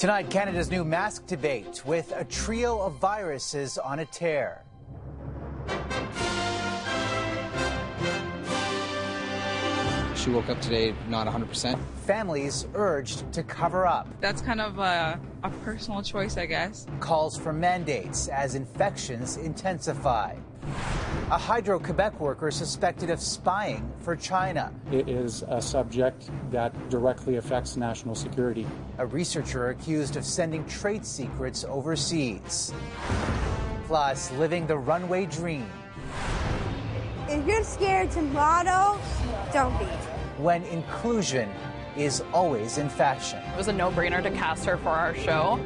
Tonight, Canada's new mask debate with a trio of viruses on a tear. She woke up today not 100%. Families urged to cover up. That's kind of a personal choice, I guess. Calls for mandates as infections intensify. A Hydro-Quebec worker suspected of spying for China. It is a subject that directly affects national security. A researcher accused of sending trade secrets overseas. Plus, living the runway dream. If you're scared to model, don't be. When inclusion is always in fashion. It was a no-brainer to cast her for our show.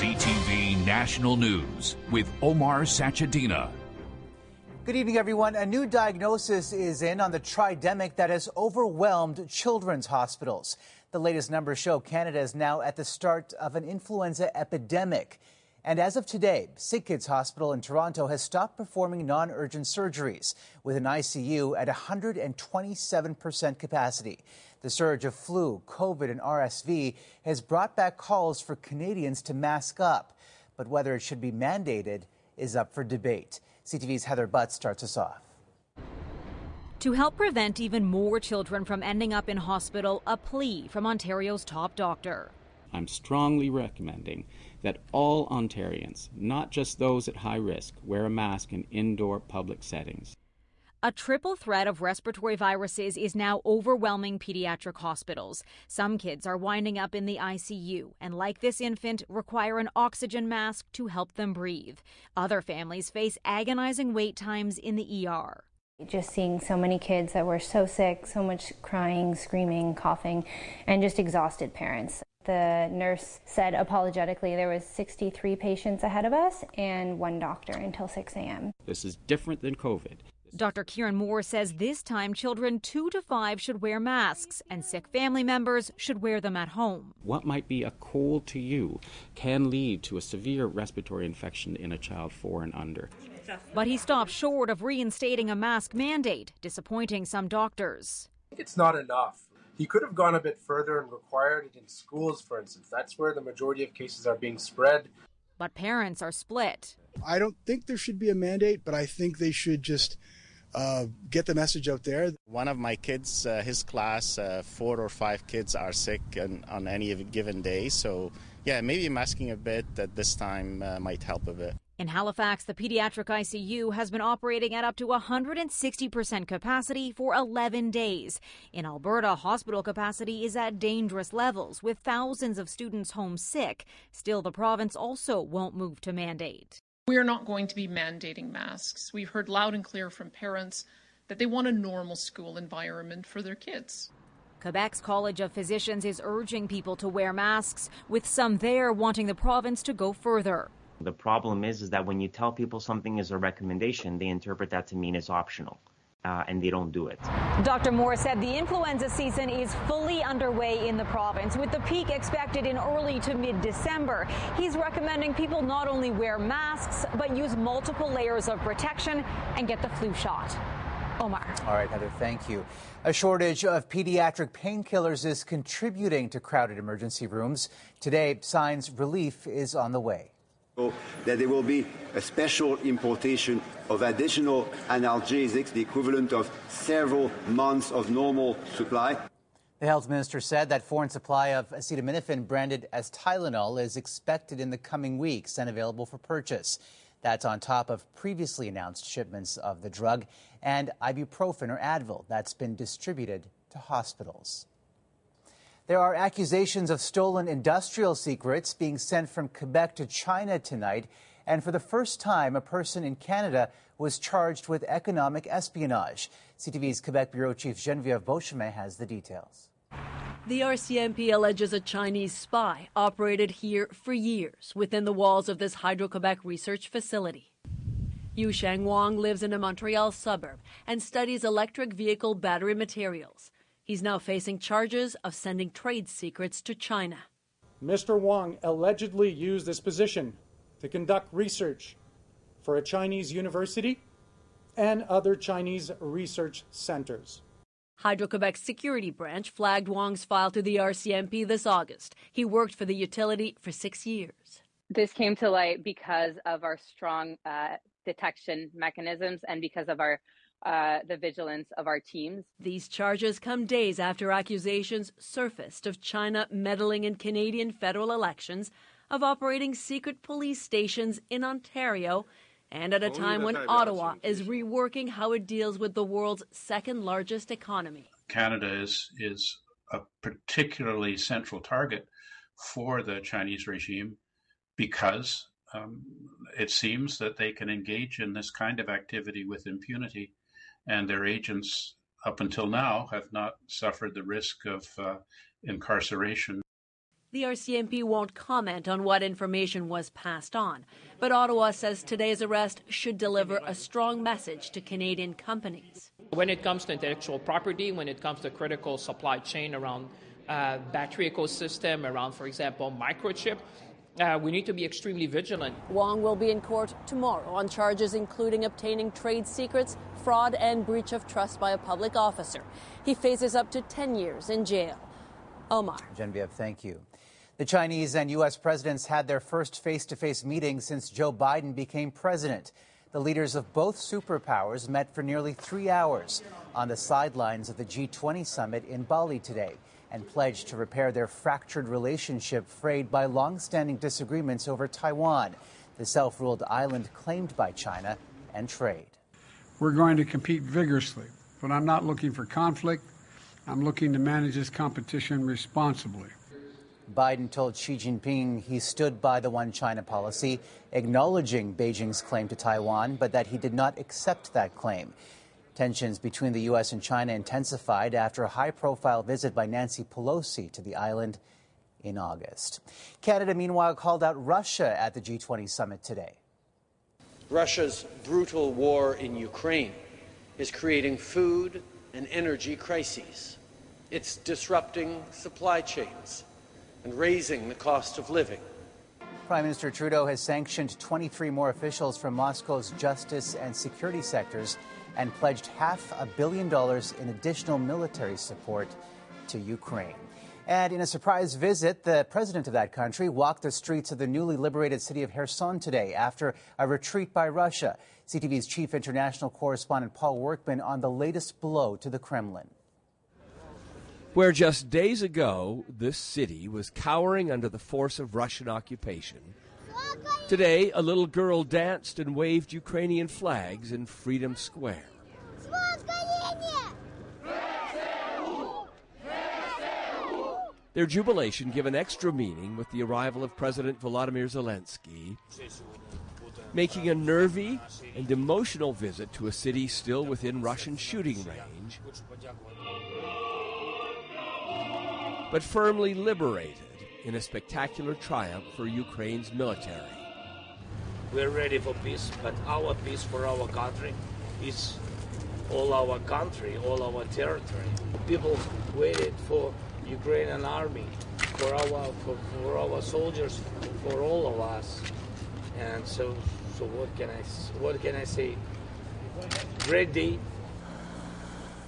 CTV National News with Omar Sachedina. Good evening, everyone. A new diagnosis is in on the tridemic that has overwhelmed children's hospitals. The latest numbers show Canada is now at the start of an influenza epidemic. And as of today, SickKids Hospital in Toronto has stopped performing non-urgent surgeries, with an ICU at 127% capacity. The surge of flu, COVID, and RSV has brought back calls for Canadians to mask up. But whether it should be mandated is up for debate. CTV's Heather Butt starts us off. To help prevent even more children from ending up in hospital, a plea from Ontario's top doctor. I'm strongly recommending that all Ontarians, not just those at high risk, wear a mask in indoor public settings. A triple threat of respiratory viruses is now overwhelming pediatric hospitals. Some kids are winding up in the ICU and, like this infant, require an oxygen mask to help them breathe. Other families face agonizing wait times in the ER. Just seeing so many kids that were so sick, so much crying, screaming, coughing, and just exhausted parents. The nurse said apologetically there was 63 patients ahead of us and one doctor until 6 a.m. This is different than COVID. Dr. Kieran Moore says this time children 2 to 5 should wear masks and sick family members should wear them at home. What might be a cold to you can lead to a severe respiratory infection in a child 4 and under. But he stopped short of reinstating a mask mandate, disappointing some doctors. It's not enough. He could have gone a bit further and required it in schools, for instance. That's where the majority of cases are being spread. But parents are split. I don't think there should be a mandate, but I think they should just get the message out there. One of my kids, his class, 4 or 5 kids are sick on any given day. So, yeah, maybe masking a bit at this time might help a bit. In Halifax, the pediatric ICU has been operating at up to 160% capacity for 11 days. In Alberta, hospital capacity is at dangerous levels, with thousands of students homesick. Still, the province also won't move to mandate. We are not going to be mandating masks. We've heard loud and clear from parents that they want a normal school environment for their kids. Quebec's College of Physicians is urging people to wear masks, with some there wanting the province to go further. The problem is that when you tell people something is a recommendation, they interpret that to mean it's optional, and they don't do it. Dr. Moore said the influenza season is fully underway in the province, with the peak expected in early to mid-December. He's recommending people not only wear masks, but use multiple layers of protection and get the flu shot. Omar. All right, Heather, thank you. A shortage of pediatric painkillers is contributing to crowded emergency rooms. Today, signs relief is on the way. That there will be a special importation of additional analgesics, the equivalent of several months of normal supply. The health minister said that foreign supply of acetaminophen, branded as Tylenol, is expected in the coming weeks and available for purchase. That's on top of previously announced shipments of the drug and ibuprofen or Advil that's been distributed to hospitals. There are accusations of stolen industrial secrets being sent from Quebec to China tonight. And for the first time, a person in Canada was charged with economic espionage. CTV's Quebec Bureau Chief Geneviève Beauchemin has the details. The RCMP alleges a Chinese spy operated here for years within the walls of this Hydro-Quebec research facility. Yusheng Wang lives in a Montreal suburb and studies electric vehicle battery materials. He's now facing charges of sending trade secrets to China. Mr. Wang allegedly used this position to conduct research for a Chinese university and other Chinese research centers. Hydro-Quebec's security branch flagged Wang's file to the RCMP this August. He worked for the utility for 6 years. This came to light because of our strong detection mechanisms and because of our the vigilance of our teams. These charges come days after accusations surfaced of China meddling in Canadian federal elections, of operating secret police stations in Ontario, and at a time when Ottawa is reworking how it deals with the world's second largest economy. Canada is a particularly central target for the Chinese regime because it seems that they can engage in this kind of activity with impunity. And their agents, up until now, have not suffered the risk of incarceration. The RCMP won't comment on what information was passed on, but Ottawa says today's arrest should deliver a strong message to Canadian companies. When it comes to intellectual property, when it comes to critical supply chain around battery ecosystem, around, for example, microchip, we need to be extremely vigilant. Wang will be in court tomorrow on charges including obtaining trade secrets, fraud and breach of trust by a public officer. He faces up to 10 years in jail. Omar. Geneviève, thank you. The Chinese and U.S. presidents had their first face-to-face meeting since Joe Biden became president. The leaders of both superpowers met for nearly 3 hours on the sidelines of the G20 summit in Bali today, and pledged to repair their fractured relationship frayed by long-standing disagreements over Taiwan, the self-ruled island claimed by China, and trade. We're going to compete vigorously, but I'm not looking for conflict. I'm looking to manage this competition responsibly. Biden told Xi Jinping he stood by the One China policy, acknowledging Beijing's claim to Taiwan, but that he did not accept that claim. Tensions between the U.S. and China intensified after a high-profile visit by Nancy Pelosi to the island in August. Canada, meanwhile, called out Russia at the G20 summit today. Russia's brutal war in Ukraine is creating food and energy crises. It's disrupting supply chains and raising the cost of living. Prime Minister Trudeau has sanctioned 23 more officials from Moscow's justice and security sectors, and pledged $500 million in additional military support to Ukraine. And in a surprise visit, the president of that country walked the streets of the newly liberated city of Kherson today after a retreat by Russia. CTV's chief international correspondent Paul Workman on the latest blow to the Kremlin. Where just days ago, this city was cowering under the force of Russian occupation, today, a little girl danced and waved Ukrainian flags in Freedom Square. Their jubilation given extra meaning with the arrival of President Volodymyr Zelensky, making a nervy and emotional visit to a city still within Russian shooting range, but firmly liberated in a spectacular triumph for Ukraine's military. We're ready for peace, but our peace for our country is all our country, all our territory. People waited for Ukrainian army, for our soldiers, for all of us. And so what can I say? Great day.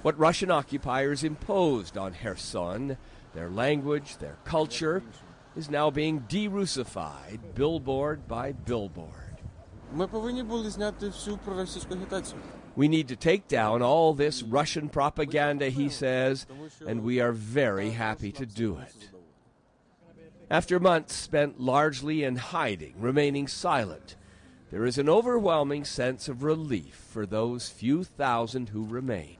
What Russian occupiers imposed on Kherson, their language, their culture, is now being de-Russified billboard by billboard. We need to take down all this Russian propaganda, he says, and we are very happy to do it. After months spent largely in hiding, remaining silent, there is an overwhelming sense of relief for those few thousand who remain.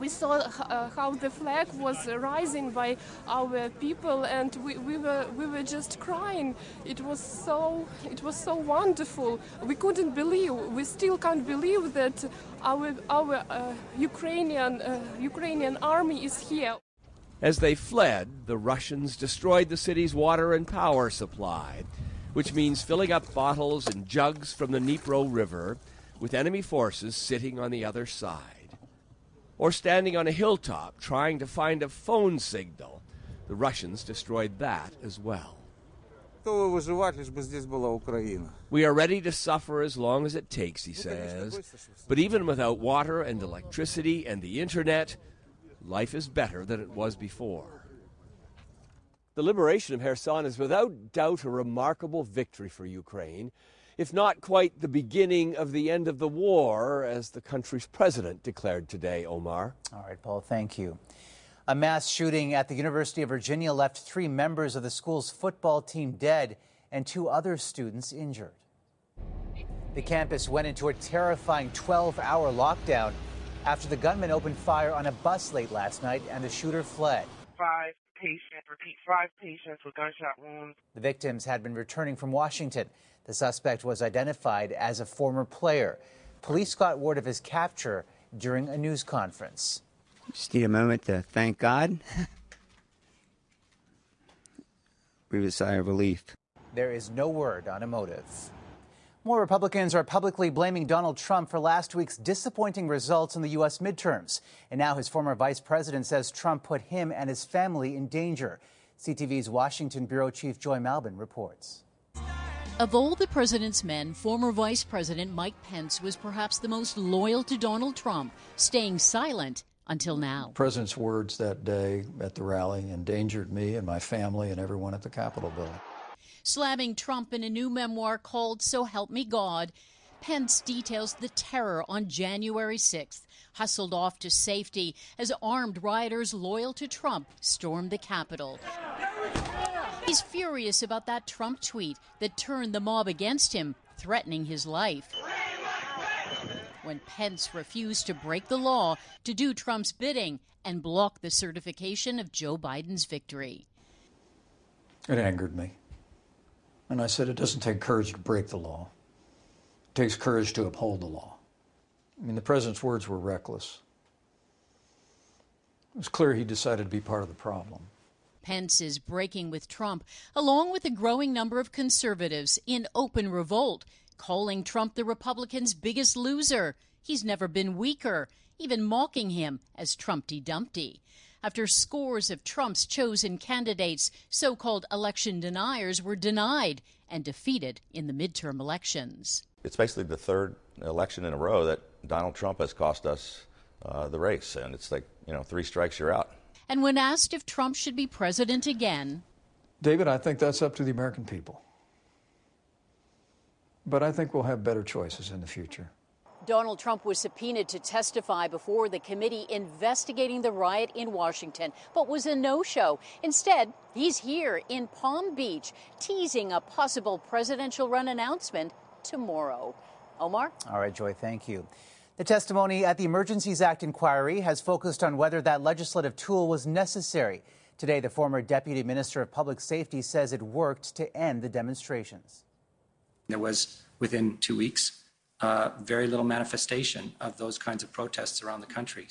We saw how the flag was rising by our people, and we were just crying. It was so wonderful. We couldn't believe. We still can't believe that our Ukrainian army is here. As they fled, the Russians destroyed the city's water and power supply, which means filling up bottles and jugs from the Dnipro River, with enemy forces sitting on the other side, or standing on a hilltop trying to find a phone signal. The Russians destroyed that as well. We are ready to suffer as long as it takes, he says. But even without water and electricity and the internet, life is better than it was before. The liberation of Kherson is without doubt a remarkable victory for Ukraine, if not quite the beginning of the end of the war, as the country's president declared today, Omar. All right, Paul, thank you. A mass shooting at the University of Virginia left 3 members of the school's football team dead and 2 other students injured. The campus went into a terrifying 12-hour lockdown after the gunman opened fire on a bus late last night and the shooter fled. 5 patients with gunshot wounds. The victims had been returning from Washington. The suspect was identified as a former player. Police got word of his capture during a news conference. Just need a moment to thank God. Breathe a sigh of relief. There is no word on a motive. More Republicans are publicly blaming Donald Trump for last week's disappointing results in the U.S. midterms. And now his former vice president says Trump put him and his family in danger. CTV's Washington Bureau Chief Joy Malbin reports. Of all the president's men, former Vice President Mike Pence was perhaps the most loyal to Donald Trump, staying silent until now. The president's words that day at the rally endangered me and my family and everyone at the Capitol building. Slamming Trump in a new memoir called So Help Me God, Pence details the terror on January 6th, hustled off to safety as armed rioters loyal to Trump stormed the Capitol. He's furious about that Trump tweet that turned the mob against him, threatening his life. When Pence refused to break the law to do Trump's bidding and block the certification of Joe Biden's victory. It angered me. And I said, it doesn't take courage to break the law. It takes courage to uphold the law. I mean, the president's words were reckless. It was clear he decided to be part of the problem. Pence is breaking with Trump, along with a growing number of conservatives in open revolt, calling Trump the Republicans' biggest loser. He's never been weaker, even mocking him as Trumpty Dumpty. After scores of Trump's chosen candidates, so-called election deniers, were denied and defeated in the midterm elections. It's basically the third election in a row that Donald Trump has cost us the race, and it's like, 3 strikes, you're out. And when asked if Trump should be president again... David, I think that's up to the American people. But I think we'll have better choices in the future. Donald Trump was subpoenaed to testify before the committee investigating the riot in Washington, but was a no-show. Instead, he's here in Palm Beach, teasing a possible presidential run announcement tomorrow. Omar? All right, Joy, thank you. The testimony at the Emergencies Act inquiry has focused on whether that legislative tool was necessary. Today, the former Deputy Minister of Public Safety says it worked to end the demonstrations. There was, within 2 weeks, very little manifestation of those kinds of protests around the country.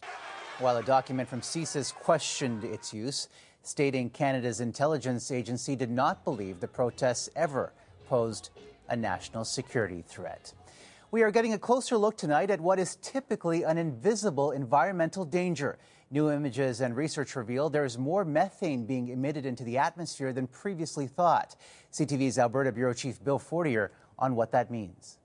While a document from CSIS questioned its use, stating Canada's intelligence agency did not believe the protests ever posed a national security threat. We are getting a closer look tonight at what is typically an invisible environmental danger. New images and research reveal there is more methane being emitted into the atmosphere than previously thought. CTV's Alberta Bureau Chief Bill Fortier on what that means.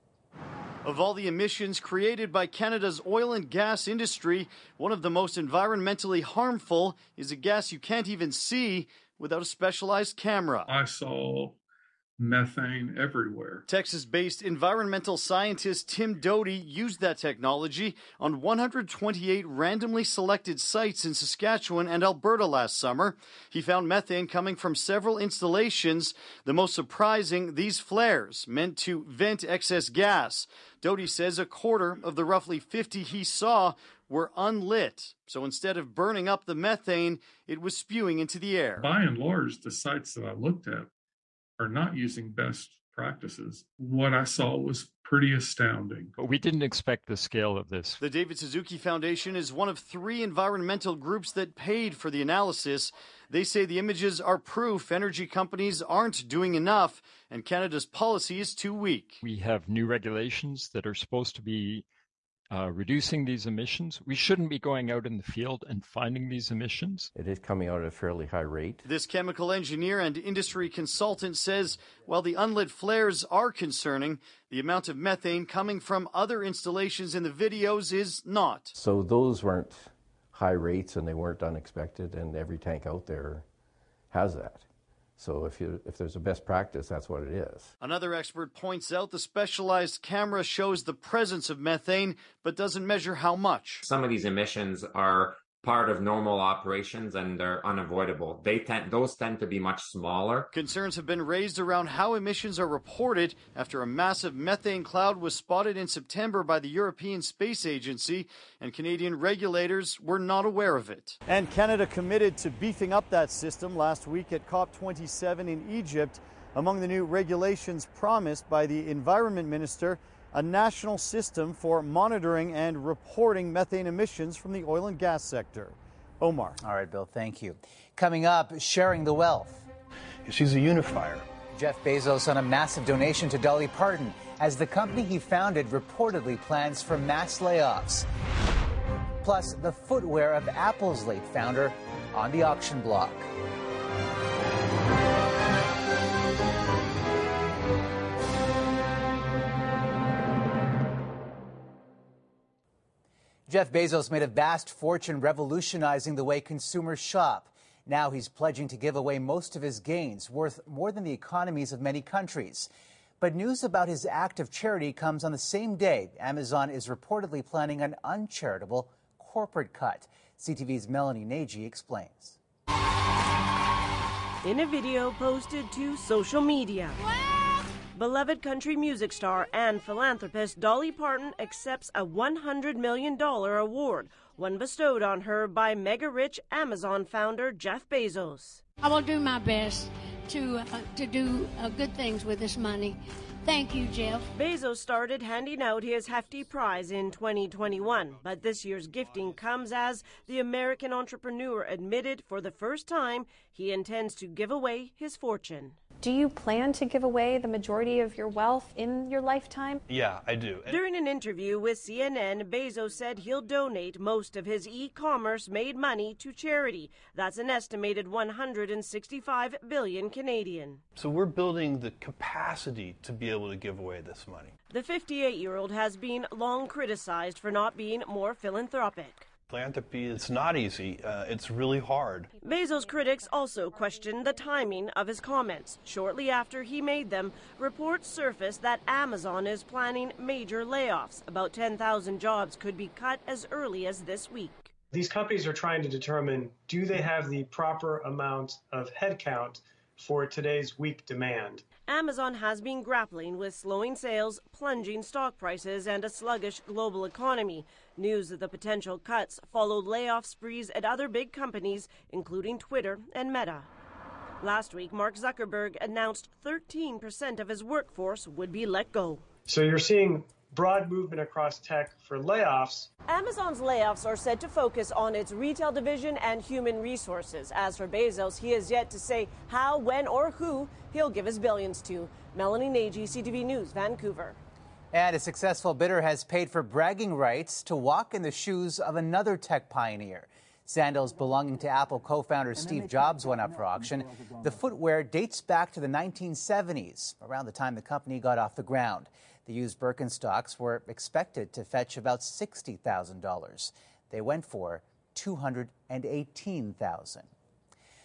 Of all the emissions created by Canada's oil and gas industry, one of the most environmentally harmful is a gas you can't even see without a specialized camera. I saw methane everywhere. Texas-based environmental scientist Tim Doty used that technology on 128 randomly selected sites in Saskatchewan and Alberta last summer. He found methane coming from several installations. The most surprising, these flares meant to vent excess gas. Doty says a quarter of the roughly 50 he saw were unlit. So instead of burning up the methane, it was spewing into the air. By and large, the sites that I looked at are not using best practices. What I saw was pretty astounding. But we didn't expect the scale of this. The David Suzuki Foundation is one of 3 environmental groups that paid for the analysis. They say the images are proof energy companies aren't doing enough and Canada's policy is too weak. We have new regulations that are supposed to be reducing these emissions. We shouldn't be going out in the field and finding these emissions. It is coming out at a fairly high rate. This chemical engineer and industry consultant says while the unlit flares are concerning, the amount of methane coming from other installations in the videos is not. So those weren't high rates and they weren't unexpected, and every tank out there has that. So if there's a best practice, that's what it is. Another expert points out the specialized camera shows the presence of methane, but doesn't measure how much. Some of these emissions are part of normal operations and they're unavoidable. Those tend to be much smaller. Concerns have been raised around how emissions are reported after a massive methane cloud was spotted in September by the European Space Agency, and Canadian regulators were not aware of it. And Canada committed to beefing up that system last week at COP27 in Egypt. Among the new regulations promised by the Environment Minister, a national system for monitoring and reporting methane emissions from the oil and gas sector. Omar. All right, Bill, thank you. Coming up, sharing the wealth. She's a unifier. Jeff Bezos on a massive donation to Dolly Parton as the company he founded reportedly plans for mass layoffs. Plus, the footwear of Apple's late founder on the auction block. Jeff Bezos made a vast fortune revolutionizing the way consumers shop. Now he's pledging to give away most of his gains, worth more than the economies of many countries. But news about his act of charity comes on the same day Amazon is reportedly planning an uncharitable corporate cut. CTV's Melanie Nagy explains. In a video posted to social media. Wow. Beloved country music star and philanthropist Dolly Parton accepts a $100 million award, one bestowed on her by mega-rich Amazon founder Jeff Bezos. I will do my best to do good things with this money. Thank you, Jeff. Bezos started handing out his hefty prize in 2021, but this year's gifting comes as the American entrepreneur admitted for the first time he intends to give away his fortune. Do you plan to give away the majority of your wealth in your lifetime? Yeah, I do. During an interview with CNN, Bezos said he'll donate most of his e-commerce made money to charity. That's an estimated 165 billion Canadian. So we're building the capacity to be able to give away this money. The 58-year-old has been long criticized for not being more philanthropic. Philanthropy, it's not easy. It's really hard. Bezos' critics also questioned the timing of his comments. Shortly after he made them, reports surfaced that Amazon is planning major layoffs. About 10,000 jobs could be cut as early as this week. These companies are trying to determine, do they have the proper amount of headcount for today's weak demand? Amazon has been grappling with slowing sales, plunging stock prices, and a sluggish global economy. News of the potential cuts followed layoff sprees at other big companies, including Twitter and Meta. Last week, Mark Zuckerberg announced 13% of his workforce would be let go. So you're seeing broad movement across tech for layoffs. Amazon's layoffs are said to focus on its retail division and human resources. As for Bezos, he is yet to say how, when, or who he'll give his billions to. Melanie Nagy, CTV News, Vancouver. And a successful bidder has paid for bragging rights to walk in the shoes of another tech pioneer. Sandals belonging to Apple co-founder Steve Jobs went up for auction. The footwear dates back to the 1970s, around the time the company got off the ground. The used Birkenstocks were expected to fetch about $60,000. They went for $218,000.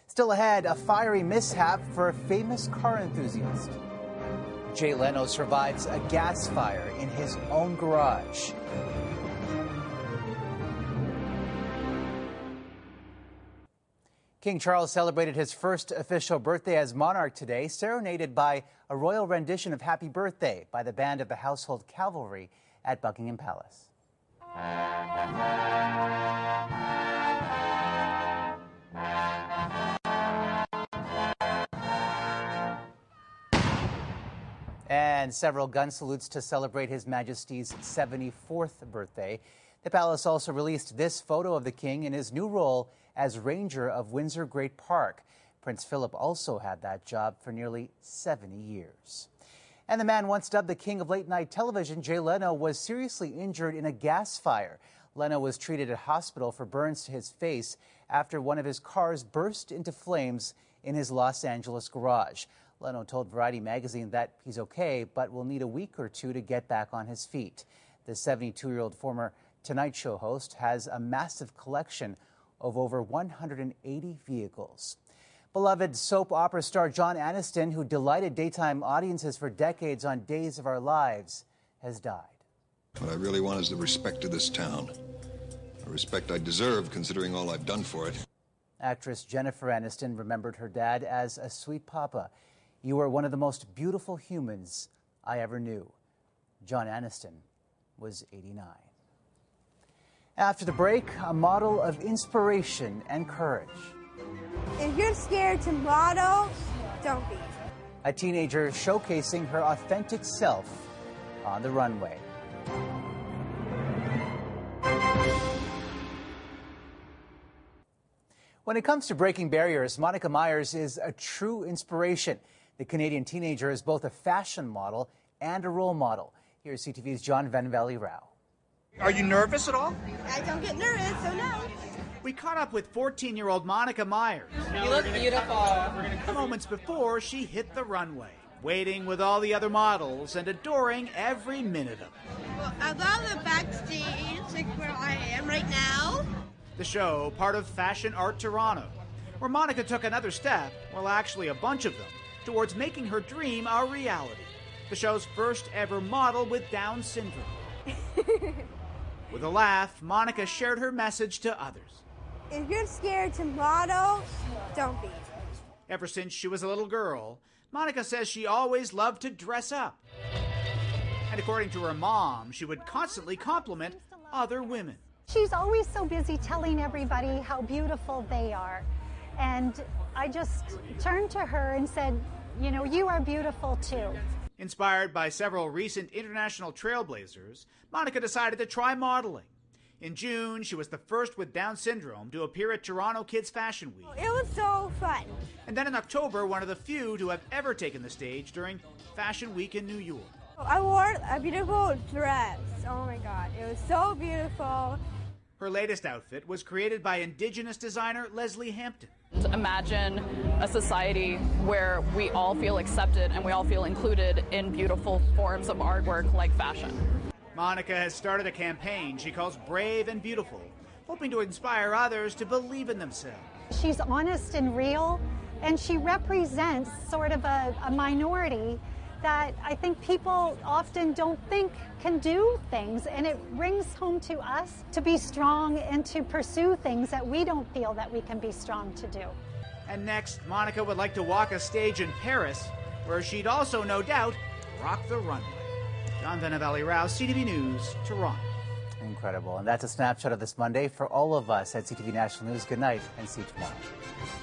Still ahead, a fiery mishap for a famous car enthusiast. Jay Leno survives a gas fire in his own garage. King Charles celebrated his first official birthday as monarch today, serenaded by a royal rendition of Happy Birthday by the band of the Household Cavalry at Buckingham Palace. And several gun salutes to celebrate His Majesty's 74th birthday. The palace also released this photo of the king in his new role as Ranger of Windsor Great Park. Prince Philip also had that job for nearly 70 years. And the man once dubbed the king of late-night television, Jay Leno, was seriously injured in a gas fire. Leno was treated at a hospital for burns to his face after one of his cars burst into flames in his Los Angeles garage. Leno told Variety magazine that he's okay, but will need a week or two to get back on his feet. The 72-year-old former Tonight Show host has a massive collection of over 180 vehicles. Beloved soap opera star John Aniston, who delighted daytime audiences for decades on Days of Our Lives, has died. What I really want is the respect of this town, a respect I deserve considering all I've done for it. Actress Jennifer Aniston remembered her dad as a sweet papa. You were one of the most beautiful humans I ever knew. John Aniston was 89. After the break, a model of inspiration and courage. If you're scared to model, don't be. A teenager showcasing her authentic self on the runway. When it comes to breaking barriers, Monica Myers is a true inspiration. The Canadian teenager is both a fashion model and a role model. Here's CTV's John Van Valley Rao. Are you nervous at all? I don't get nervous, so no. We caught up with 14-year-old Monica Myers. You look beautiful. Moments before she hit the runway, waiting with all the other models and adoring every minute of it. Well, I love the backstage, like where I am right now. The show, part of Fashion Art Toronto, where Monica took another step, well, actually a bunch of them, towards making her dream a reality. The show's first ever model with Down syndrome. With a laugh, Monica shared her message to others. If you're scared to model, don't be. Ever since she was a little girl, Monica says she always loved to dress up. And according to her mom, she would constantly compliment other women. She's always so busy telling everybody how beautiful they are. And I just turned to her and said, you know, you are beautiful too. Inspired by several recent international trailblazers, Monica decided to try modeling. In June, she was the first with Down syndrome to appear at Toronto Kids Fashion Week. It was so fun. And then in October, one of the few to have ever taken the stage during Fashion Week in New York. I wore a beautiful dress. Oh my God, it was so beautiful. Her latest outfit was created by Indigenous designer Leslie Hampton. Imagine a society where we all feel accepted and we all feel included in beautiful forms of artwork like fashion. Monica has started a campaign she calls Brave and Beautiful, hoping to inspire others to believe in themselves. She's honest and real, and she represents sort of a minority that I think people often don't think can do things, and it rings home to us to be strong and to pursue things that we don't feel that we can be strong to do. And next, Monica would like to walk a stage in Paris, where she'd also, no doubt, rock the runway. John Vanavali Rao, CTV News, Toronto. Incredible, and that's a snapshot of this Monday. For all of us at CTV National News, good night, and see you tomorrow.